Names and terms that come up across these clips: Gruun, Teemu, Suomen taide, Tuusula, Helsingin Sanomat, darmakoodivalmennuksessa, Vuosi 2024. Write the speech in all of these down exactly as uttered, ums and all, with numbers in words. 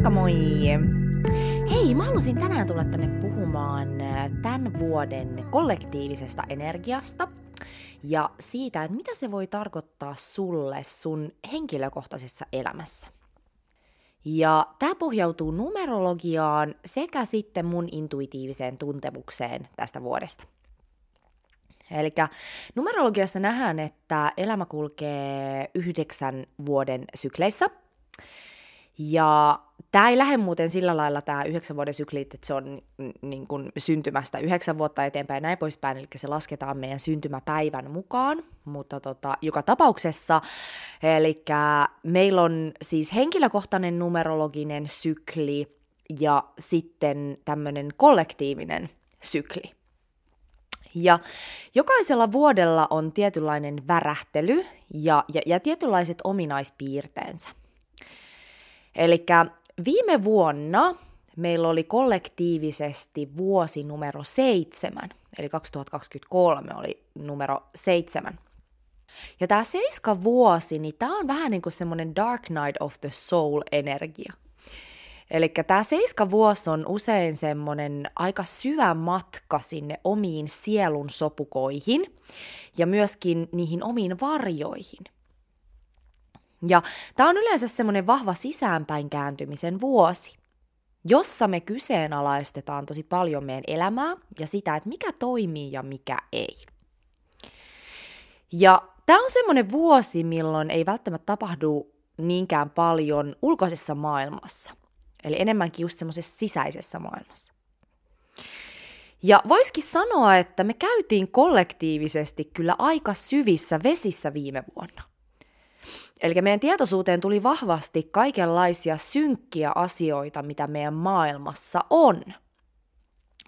Moikka moi! Hei, mä halusin tänään tulla tänne puhumaan tämän vuoden kollektiivisesta energiasta ja siitä, että mitä se voi tarkoittaa sulle sun henkilökohtaisessa elämässä. Ja tää pohjautuu numerologiaan sekä sitten mun intuitiiviseen tuntemukseen tästä vuodesta. Elikkä numerologiassa nähdään, että elämä kulkee yhdeksän vuoden sykleissä. Ja tämä ei lähde muuten sillä lailla tämä yhdeksän vuoden sykli, että se on niin kuin syntymästä yhdeksän vuotta eteenpäin näin poispäin, eli se lasketaan meidän syntymäpäivän mukaan, mutta tota, joka tapauksessa, eli meillä on siis henkilökohtainen numerologinen sykli ja sitten tämmöinen kollektiivinen sykli. Ja jokaisella vuodella on tietynlainen värähtely ja, ja, ja tietynlaiset ominaispiirteensä. Elikkä viime vuonna meillä oli kollektiivisesti vuosi numero seitsemän, eli kaksituhattakaksikymmentäkolme oli numero seitsemän. Ja tämä seiska vuosi, niin tämä on vähän niin kuin semmoinen Dark Night of the Soul-energia. Elikkä tämä seiska vuosi on usein semmoinen aika syvä matka sinne omiin sielun sopukoihin ja myöskin niihin omiin varjoihin. Ja tämä on yleensä semmoinen vahva sisäänpäin kääntymisen vuosi, jossa me kyseenalaistetaan tosi paljon meidän elämää ja sitä, että mikä toimii ja mikä ei. Ja tämä on semmoinen vuosi, milloin ei välttämättä tapahdu niinkään paljon ulkoisessa maailmassa, eli enemmänkin just semmoisessa sisäisessä maailmassa. Ja voisikin sanoa, että me käytiin kollektiivisesti kyllä aika syvissä vesissä viime vuonna. Eli meidän tietoisuuteen tuli vahvasti kaikenlaisia synkkiä asioita, mitä meidän maailmassa on.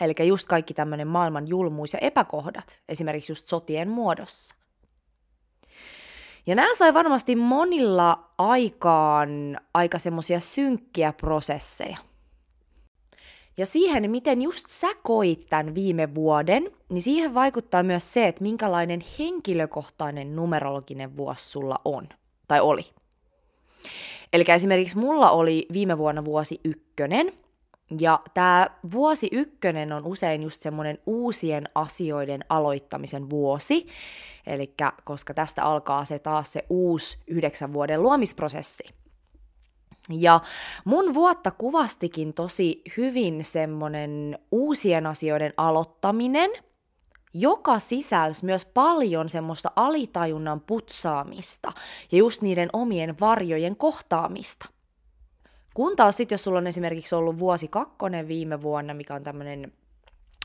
Eli just kaikki tämmöinen maailman julmuus ja epäkohdat, esimerkiksi just sotien muodossa. Ja nämä sai varmasti monilla aikaan aika semmoisia synkkiä prosesseja. Ja siihen, miten just sä koit tämän viime vuoden, niin siihen vaikuttaa myös se, että minkälainen henkilökohtainen numerologinen vuosi sulla on. Tai oli. Eli esimerkiksi mulla oli viime vuonna vuosi ykkönen, ja tämä vuosi ykkönen on usein just semmoinen uusien asioiden aloittamisen vuosi, eli koska tästä alkaa se taas se uusi yhdeksän vuoden luomisprosessi. Ja mun vuotta kuvastikin tosi hyvin semmoinen uusien asioiden aloittaminen, joka sisälsi myös paljon semmoista alitajunnan putsaamista ja just niiden omien varjojen kohtaamista. Kun taas sitten, jos sulla on esimerkiksi ollut vuosi kakkonen viime vuonna, mikä on tämmöinen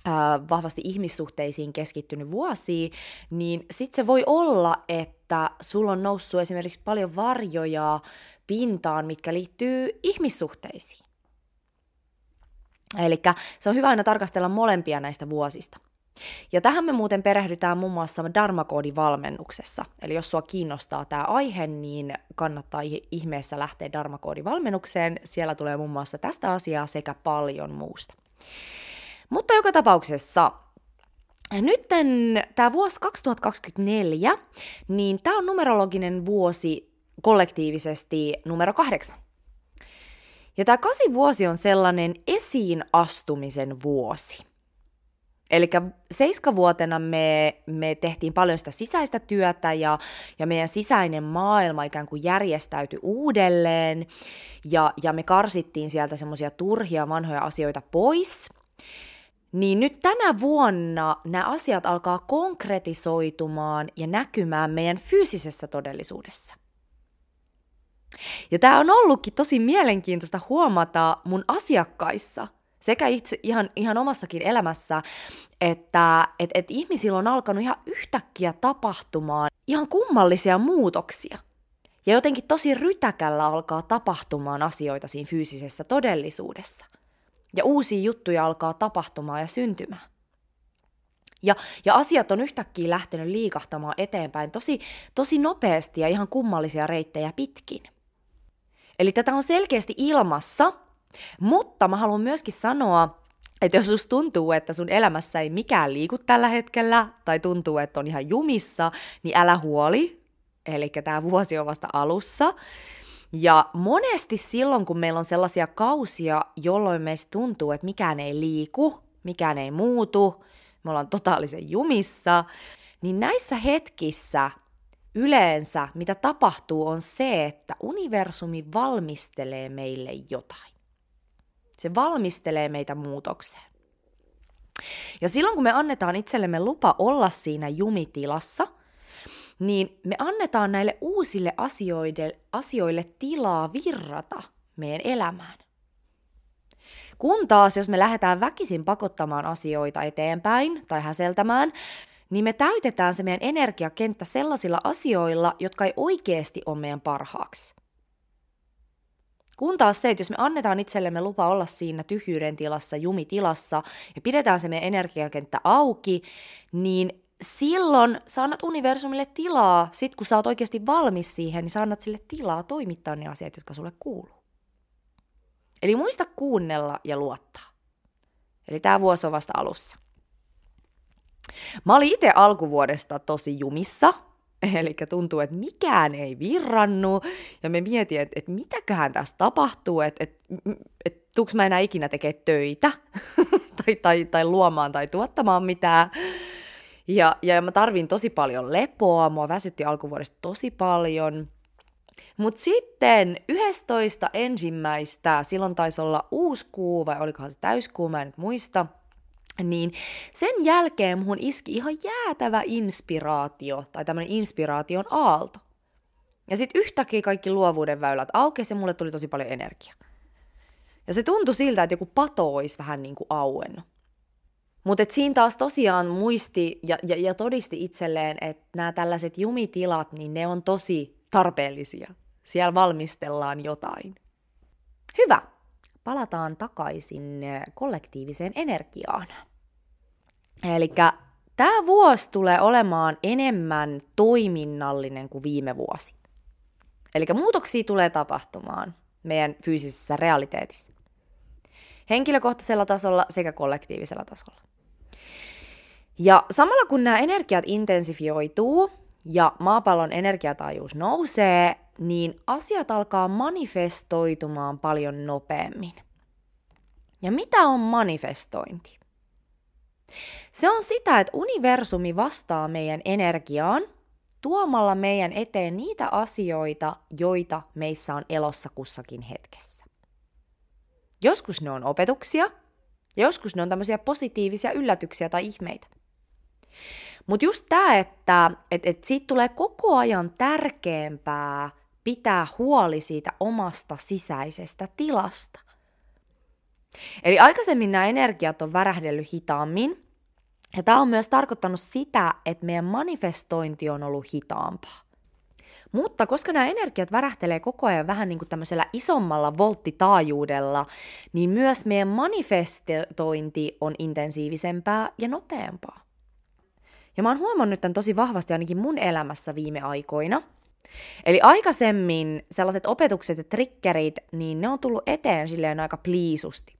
äh, vahvasti ihmissuhteisiin keskittynyt vuosi, niin sitten se voi olla, että sulla on noussut esimerkiksi paljon varjoja pintaan, mitkä liittyy ihmissuhteisiin. Eli se on hyvä aina tarkastella molempia näistä vuosista. Ja tähän me muuten perehdytään muun muassa darmakoodivalmennuksessa. Eli jos sua kiinnostaa tämä aihe, niin kannattaa ihmeessä lähteä darmakoodivalmennukseen. Siellä tulee muun muassa tästä asiaa sekä paljon muusta. Mutta joka tapauksessa, nyt tämä vuosi kaksituhattakaksikymmentäneljä, niin tämä on numerologinen vuosi kollektiivisesti numero kahdeksan. Ja tämä kasi vuosi on sellainen esiin astumisen vuosi. Eli seiskavuotena me, me tehtiin paljon sitä sisäistä työtä ja, ja meidän sisäinen maailma ikään kuin järjestäytyi uudelleen ja, ja me karsittiin sieltä semmoisia turhia vanhoja asioita pois. Niin nyt tänä vuonna nämä asiat alkaa konkretisoitumaan ja näkymään meidän fyysisessä todellisuudessa. Ja tämä on ollutkin tosi mielenkiintoista huomata mun asiakkaissa. Sekä itse ihan, ihan omassakin elämässä, että et, et ihmisillä on alkanut ihan yhtäkkiä tapahtumaan ihan kummallisia muutoksia. Ja jotenkin tosi rytäkällä alkaa tapahtumaan asioita siinä fyysisessä todellisuudessa. Ja uusia juttuja alkaa tapahtumaan ja syntymään. Ja, ja asiat on yhtäkkiä lähtenyt liikahtamaan eteenpäin tosi, tosi nopeasti ja ihan kummallisia reittejä pitkin. Eli tätä on selkeästi ilmassa. Mutta mä haluan myöskin sanoa, että jos susta tuntuu, että sun elämässä ei mikään liiku tällä hetkellä, tai tuntuu, että on ihan jumissa, niin älä huoli. Eli tämä vuosi on vasta alussa. Ja monesti silloin, kun meillä on sellaisia kausia, jolloin meistä tuntuu, että mikään ei liiku, mikään ei muutu, me ollaan totaalisen jumissa, niin näissä hetkissä yleensä mitä tapahtuu on se, että universumi valmistelee meille jotain. Se valmistelee meitä muutokseen. Ja silloin, kun me annetaan itsellemme lupa olla siinä jumitilassa, niin me annetaan näille uusille asioille, asioille tilaa virrata meidän elämään. Kun taas, jos me lähdetään väkisin pakottamaan asioita eteenpäin tai häseltämään, niin me täytetään se meidän energiakenttä sellaisilla asioilla, jotka ei oikeasti ole meidän parhaaksi. Kun taas se, että jos me annetaan itsellemme lupa olla siinä tyhjyyden tilassa, jumitilassa ja pidetään se meidän energiakenttä auki, niin silloin sä annat universumille tilaa, sit kun sä oot oikeasti valmis siihen, niin sä annat sille tilaa toimittaa ne asiat, jotka sulle kuuluu. Eli muista kuunnella ja luottaa. Eli tää vuosi on vasta alussa. Mä olin itse alkuvuodesta tosi jumissa, eli tuntuu, että mikään ei virrannu, ja me mietin, että, että mitäköhän tässä tapahtuu, että, että, että tuuks mä enää ikinä tekemään töitä, tai, tai, tai luomaan tai tuottamaan mitään. Ja, ja mä tarvin tosi paljon lepoa, mua väsytti alkuvuodesta tosi paljon. Mutta sitten yhdestoista ensimmäistä, silloin taisi olla uusi kuu, vai olikohan se täyskuu, mä en nyt muista, niin sen jälkeen muhun iski ihan jäätävä inspiraatio, tai tämmöinen inspiraation aalto. Ja sitten yhtäkkiä kaikki luovuuden väylät aukesi, ja mulle tuli tosi paljon energiaa. Ja se tuntui siltä, että joku pato olisi vähän niin kuin auennut. Mutta siinä taas tosiaan muisti ja, ja, ja todisti itselleen, että nämä tällaiset jumitilat, niin ne on tosi tarpeellisia. Siellä valmistellaan jotain. Hyvä. Palataan takaisin kollektiiviseen energiaan. Eli tämä vuosi tulee olemaan enemmän toiminnallinen kuin viime vuosi. Eli muutoksia tulee tapahtumaan meidän fyysisessä realiteetissa. Henkilökohtaisella tasolla sekä kollektiivisella tasolla. Ja samalla kun nämä energiat intensifioituu ja maapallon energiataajuus nousee, niin asiat alkaa manifestoitumaan paljon nopeammin. Ja mitä on manifestointi? Se on sitä, että universumi vastaa meidän energiaan tuomalla meidän eteen niitä asioita, joita meissä on elossa kussakin hetkessä. Joskus ne on opetuksia, ja joskus ne on tämmöisiä positiivisia yllätyksiä tai ihmeitä. Mutta just tämä, että et, et siitä tulee koko ajan tärkeämpää pitää huoli siitä omasta sisäisestä tilasta. Eli aikaisemmin nämä energiat on värähdellyt hitaammin, ja tämä on myös tarkoittanut sitä, että meidän manifestointi on ollut hitaampaa. Mutta koska nämä energiat värähtelee koko ajan vähän niin kuin tämmöisellä isommalla volttitaajuudella, niin myös meidän manifestointi on intensiivisempää ja nopeampaa. Ja mä oon huomannut tämän tosi vahvasti ainakin mun elämässä viime aikoina. Eli aikaisemmin sellaiset opetukset ja triggerit, niin ne on tullut eteen silleen aika pliisusti.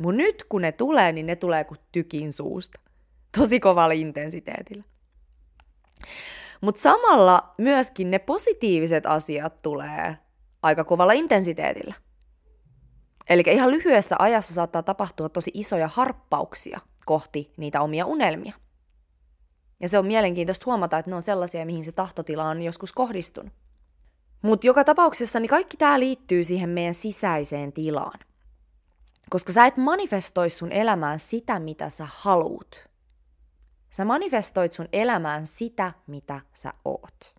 Mutta nyt kun ne tulee, niin ne tulee kuin tykin suusta. Tosi kovalla intensiteetillä. Mutta samalla myöskin ne positiiviset asiat tulee aika kovalla intensiteetillä. Eli ihan lyhyessä ajassa saattaa tapahtua tosi isoja harppauksia kohti niitä omia unelmia. Ja se on mielenkiintoista huomata, että ne on sellaisia, mihin se tahtotila on joskus kohdistunut. Mutta joka tapauksessa niin kaikki tämä liittyy siihen meidän sisäiseen tilaan. Koska sä et manifestoi sun elämään sitä, mitä sä haluut. Sä manifestoit sun elämään sitä, mitä sä oot.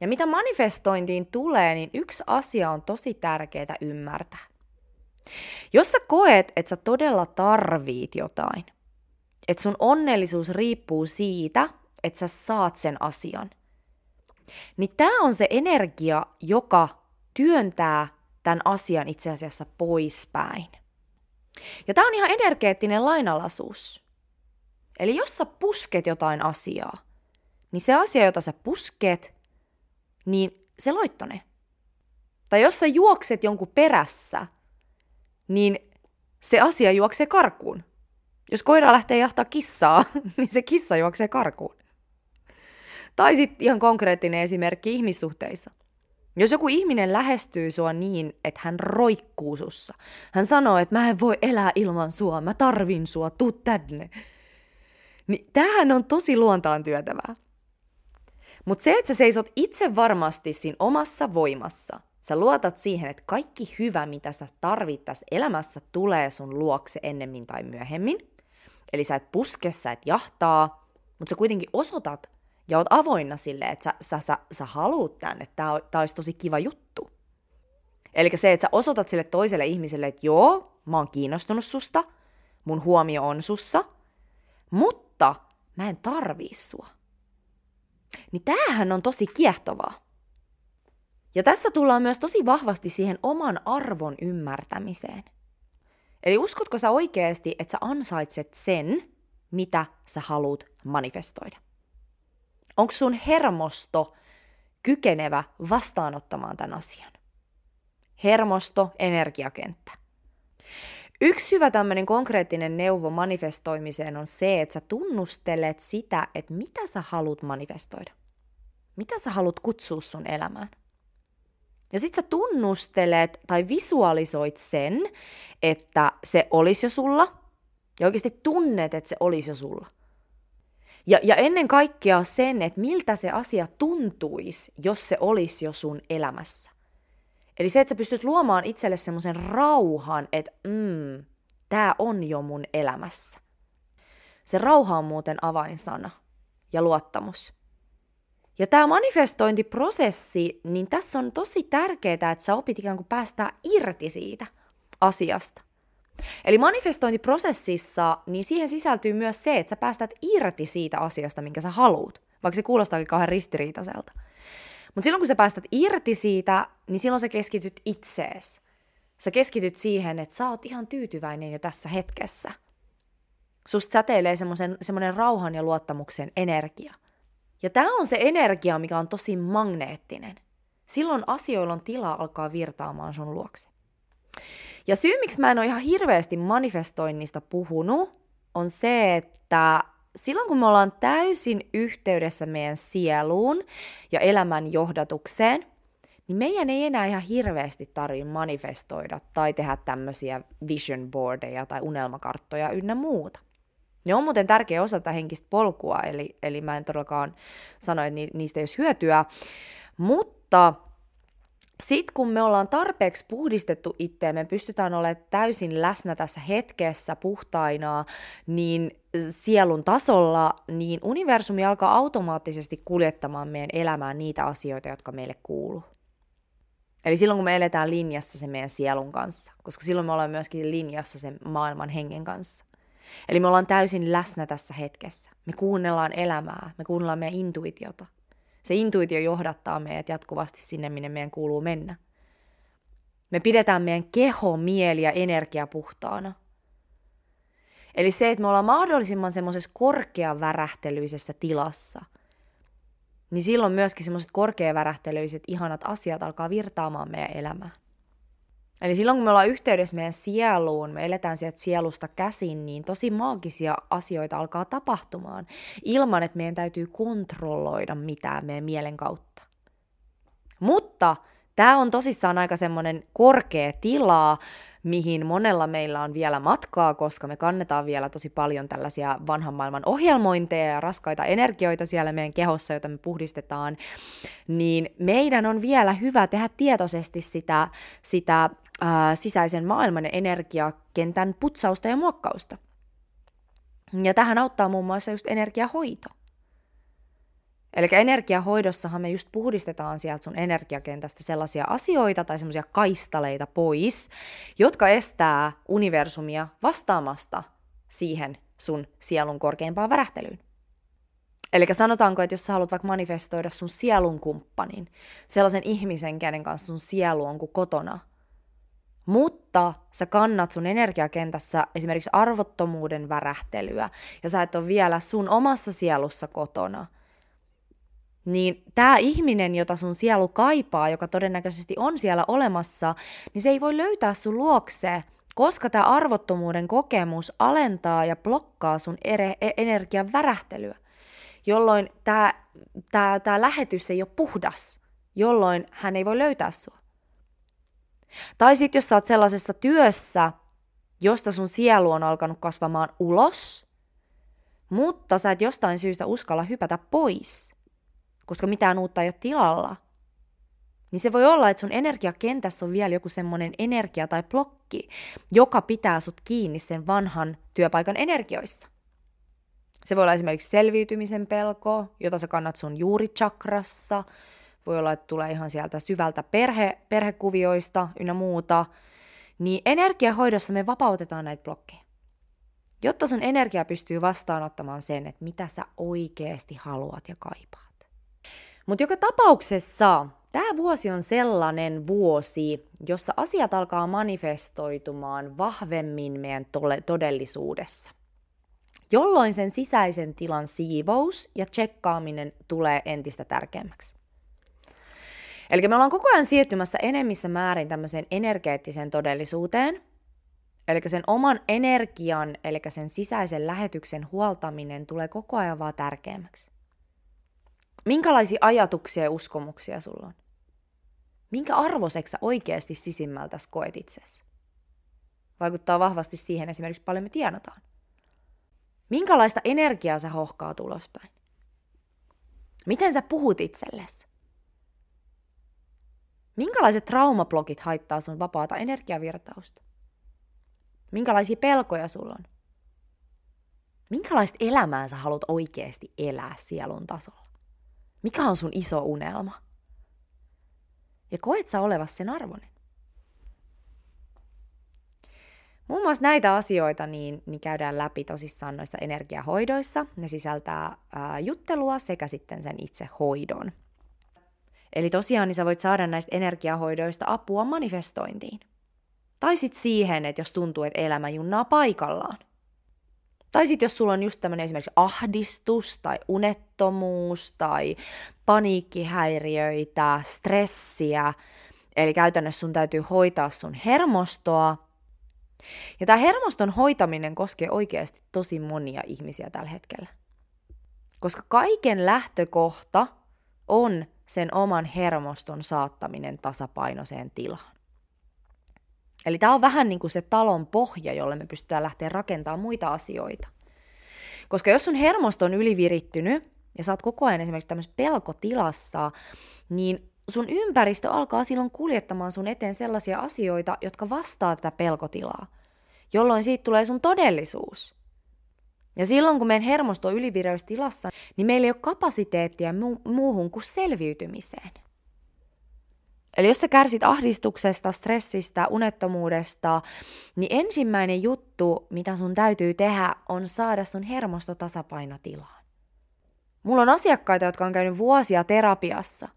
Ja mitä manifestointiin tulee, niin yksi asia on tosi tärkeää ymmärtää. Jos sä koet, että sä todella tarvit jotain, että sun onnellisuus riippuu siitä, että sä saat sen asian, niin tää on se energia, joka työntää tämän asian itse asiassa poispäin. Ja tää on ihan energeettinen lainalaisuus. Eli jos sä pusket jotain asiaa, niin se asia, jota sä pusket, niin se loittonee. Tai jos sä juokset jonkun perässä, niin se asia juoksee karkuun. Jos koira lähtee jahtaa kissaa, niin se kissa juoksee karkuun. Tai sitten ihan konkreettinen esimerkki ihmissuhteissa. Jos joku ihminen lähestyy sua niin, että hän roikkuu sussa, hän sanoo, että mä en voi elää ilman sua, mä tarvin sua, tuu tänne. Niin tämähän on tosi luontaan työtävää. Mutta se, että sä seisot itse varmasti siinä omassa voimassa, sä luotat siihen, että kaikki hyvä, mitä sä tarvit tässä elämässä, tulee sun luokse ennemmin tai myöhemmin. Eli sä et puske, sä et jahtaa, mutta sä kuitenkin osoitat ja oot avoinna silleen, että sä, sä, sä, sä haluut tämän, että tää, tää olisi tosi kiva juttu. Eli se, että sä osoitat sille toiselle ihmiselle, että joo, mä oon kiinnostunut susta, mun huomio on sussa, mutta mä en tarvii sua. Niin tämähän on tosi kiehtovaa. Ja tässä tullaan myös tosi vahvasti siihen oman arvon ymmärtämiseen. Eli uskotko sä oikeasti, että sä ansaitset sen, mitä sä haluut manifestoida? Onko sun hermosto kykenevä vastaanottamaan tämän asian? Hermosto, energiakenttä. Yksi hyvä tämmöinen konkreettinen neuvo manifestoimiseen on se, että sä tunnustelet sitä, että mitä sä haluat manifestoida. Mitä sä haluat kutsua sun elämään. Ja sit sä tunnustelet tai visualisoit sen, että se olisi jo sulla. Ja oikeasti tunnet, että se olisi jo sulla. Ja, ja ennen kaikkea sen, että miltä se asia tuntuisi, jos se olisi jo sun elämässä. Eli se, että sä pystyt luomaan itselle semmoisen rauhan, että mm, tää on jo mun elämässä. Se rauha on muuten avainsana ja luottamus. Ja tää manifestointiprosessi, niin tässä on tosi tärkeää, että sä opit ikään kuin päästää irti siitä asiasta. Eli manifestointiprosessissa, niin siihen sisältyy myös se, että sä päästät irti siitä asiasta, minkä sä haluut, vaikka se kuulostaakin kauhean ristiriitaiselta. Mutta silloin kun sä päästät irti siitä, niin silloin sä keskityt itseesi. Sä keskityt siihen, että sä oot ihan tyytyväinen jo tässä hetkessä. Susta säteilee semmoinen rauhan ja luottamuksen energia. Ja tää on se energia, mikä on tosi magneettinen. Silloin asioilla on tilaa alkaa virtaamaan sun luokse. Ja syy, miksi mä en ole ihan hirveästi manifestoinnista puhunut, on se, että silloin kun me ollaan täysin yhteydessä meidän sieluun ja elämän johdatukseen, niin meidän ei enää ihan hirveästi tarvitse manifestoida tai tehdä tämmöisiä vision boardeja tai unelmakarttoja ynnä muuta. Ne on muuten tärkeä osa tätä henkistä polkua, eli, eli mä en todellakaan sano, että niistä ei olisi hyötyä, mutta sitten kun me ollaan tarpeeksi puhdistettu itseä, me pystytään olemaan täysin läsnä tässä hetkessä puhtaina, niin sielun tasolla, niin universumi alkaa automaattisesti kuljettamaan meidän elämään niitä asioita, jotka meille kuuluu. Eli silloin kun me eletään linjassa se meidän sielun kanssa, koska silloin me ollaan myöskin linjassa sen maailman hengen kanssa. Eli me ollaan täysin läsnä tässä hetkessä. Me kuunnellaan elämää, me kuunnellaan meidän intuitiota. Se intuitio johdattaa meidät jatkuvasti sinne, minne meidän kuuluu mennä. Me pidetään meidän keho, mieli ja energia puhtaana. Eli se, että me ollaan mahdollisimman semmoisessa korkeavärähtelyisessä tilassa, niin silloin myöskin semmoiset korkeavärähtelyiset ihanat asiat alkaa virtaamaan meidän elämään. Eli silloin, kun me ollaan yhteydessä meidän sieluun, me eletään sieltä sielusta käsin, niin tosi maagisia asioita alkaa tapahtumaan ilman, että meidän täytyy kontrolloida mitään meidän mielen kautta. Mutta tämä on tosissaan aika semmoinen korkea tila, mihin monella meillä on vielä matkaa, koska me kannetaan vielä tosi paljon tällaisia vanhan maailman ohjelmointeja ja raskaita energioita siellä meidän kehossa, jota me puhdistetaan, niin meidän on vielä hyvä tehdä tietoisesti sitä, sitä ää, sisäisen maailman ja energiakentän putsausta ja muokkausta. Ja tähän auttaa muun muassa just energiahoito. Eli energiahoidossahan me just puhdistetaan sieltä sun energiakentästä sellaisia asioita tai semmoisia kaistaleita pois, jotka estää universumia vastaamasta siihen sun sielun korkeimpaan värähtelyyn. Eli sanotaanko, että jos sä haluat vaikka manifestoida sun sielun kumppanin, sellaisen ihmisen, kenen kanssa sun sielu on kuin kotona, mutta sä kannat sun energiakentässä esimerkiksi arvottomuuden värähtelyä ja sä et ole vielä sun omassa sielussa kotona, niin tämä ihminen, jota sun sielu kaipaa, joka todennäköisesti on siellä olemassa, niin se ei voi löytää sun luokse, koska tämä arvottomuuden kokemus alentaa ja blokkaa sun ere- energian värähtelyä, jolloin tämä lähetys ei ole puhdas jolloin hän ei voi löytää sua. Tai sitten jos sä oot sellaisessa työssä, josta sun sielu on alkanut kasvamaan ulos, mutta sä et jostain syystä uskalla hypätä pois, koska mitään uutta ei ole tilalla, niin se voi olla, että sun energiakentässä on vielä joku semmoinen energia tai blokki, joka pitää sut kiinni sen vanhan työpaikan energioissa. Se voi olla esimerkiksi selviytymisen pelko, jota sä kannat sun juurichakrassa. Voi olla, että tulee ihan sieltä syvältä perhe, perhekuvioista ynnä muuta. Niin energiahoidossa me vapautetaan näitä blokkeja, jotta sun energia pystyy vastaanottamaan sen, että mitä sä oikeasti haluat ja kaipaat. Mutta joka tapauksessa tämä vuosi on sellainen vuosi, jossa asiat alkaa manifestoitumaan vahvemmin meidän todellisuudessa, jolloin sen sisäisen tilan siivous ja tsekkaaminen tulee entistä tärkeämmäksi. Eli me ollaan koko ajan siirtymässä enemmissä määrin tämmöiseen energeettiseen todellisuuteen, eli sen oman energian, eli sen sisäisen lähetyksen huoltaminen tulee koko ajan vaan tärkeämmäksi. Minkälaisia ajatuksia ja uskomuksia sulla on? Minkä arvoiseksi sä oikeasti sisimmältäsi koet itsesi? Vaikuttaa vahvasti siihen esimerkiksi paljon me tienataan. Minkälaista energiaa sä hohkaat ulospäin? Miten sä puhut itsellesi? Minkälaiset traumablokit haittaa sun vapaata energiavirtausta? Minkälaisia pelkoja sulla on? Minkälaista elämää sä haluat oikeasti elää sielun tasolla? Mikä on sun iso unelma? Ja koet sä olevas sen arvoinen? Muun muassa näitä asioita niin, niin käydään läpi tosissaan noissa energiahoidoissa. Ne sisältää ää, juttelua sekä sitten sen itse hoidon. Eli tosiaan niin sä voit saada näistä energiahoidoista apua manifestointiin. Tai sitten siihen, että jos tuntuu, että elämä junnaa paikallaan. Tai sitten jos sulla on just tämmöinen esimerkiksi ahdistus tai unettomuus tai paniikkihäiriöitä, stressiä. Eli käytännössä sun täytyy hoitaa sun hermostoa. Ja tämä hermoston hoitaminen koskee oikeasti tosi monia ihmisiä tällä hetkellä. Koska kaiken lähtökohta on sen oman hermoston saattaminen tasapainoiseen tilaan. Eli tämä on vähän niin kuin se talon pohja, jolle me pystytään lähteä rakentamaan muita asioita. Koska jos sun hermosto on ylivirittynyt ja sä oot koko ajan esimerkiksi tämmöisessä pelkotilassa, niin sun ympäristö alkaa silloin kuljettamaan sun eteen sellaisia asioita, jotka vastaa tätä pelkotilaa, jolloin siitä tulee sun todellisuus. Ja silloin, kun meidän hermosto on ylivireystilassa, niin meillä ei ole kapasiteettia mu- muuhun kuin selviytymiseen. Eli jos sä kärsit ahdistuksesta, stressistä, unettomuudesta, niin ensimmäinen juttu, mitä sun täytyy tehdä, on saada sun hermosto tasapainotilaan. Mulla on asiakkaita, jotka on käynyt vuosia terapiassa,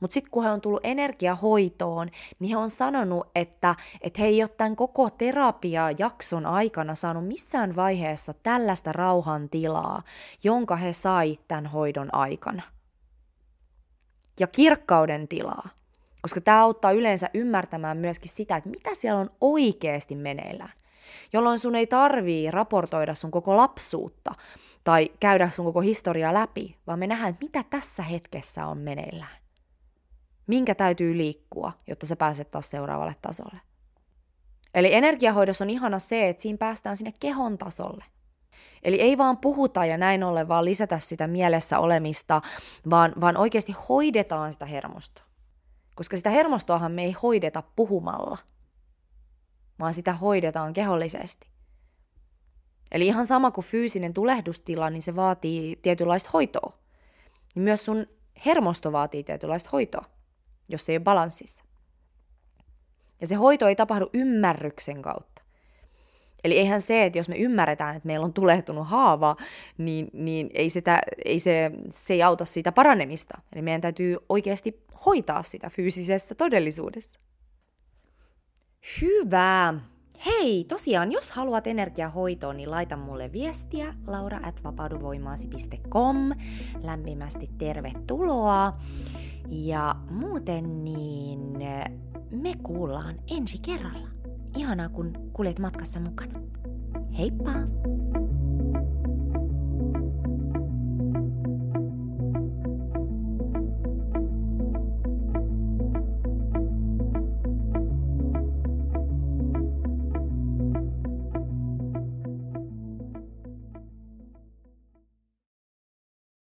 mutta sitten kun he on tullut energiahoitoon, niin he on sanonut, että, että he ei ole tämän koko terapiajakson aikana saanut missään vaiheessa tällaista rauhantilaa, jonka he sai tämän hoidon aikana. Ja kirkkauden tilaa, koska tämä auttaa yleensä ymmärtämään myöskin sitä, että mitä siellä on oikeasti meneillään, jolloin sun ei tarvitse raportoida sun koko lapsuutta tai käydä sun koko historiaa läpi, vaan me nähdään, että mitä tässä hetkessä on meneillään. Minkä täytyy liikkua, jotta sä pääset taas seuraavalle tasolle. Eli energiahoidossa on ihana se, että siinä päästään sinne kehon tasolle. Eli ei vaan puhuta ja näin ollen vaan lisätä sitä mielessä olemista, vaan, vaan oikeasti hoidetaan sitä hermostoa. Koska sitä hermostoahan me ei hoideta puhumalla, vaan sitä hoidetaan kehollisesti. Eli ihan sama kuin fyysinen tulehdustila, niin se vaatii tietynlaista hoitoa. Myös sun hermosto vaatii tietynlaista hoitoa, jos se ei ole balanssissa. Ja se hoito ei tapahdu ymmärryksen kautta. Eli eihän se, että jos me ymmärretään, että meillä on tulehtunut haava, niin, niin ei sitä, ei se, se ei auta siitä paranemista. Eli meidän täytyy oikeasti hoitaa sitä fyysisessä todellisuudessa. Hyvä! Hei, tosiaan, jos haluat energiahoitoa, niin laita mulle viestiä laura at vapauduvoimaasi piste com. Lämpimästi tervetuloa! Ja muuten niin me kuullaan ensi kerralla. Ihanaa, kun kuljet matkassa mukana. Heippa!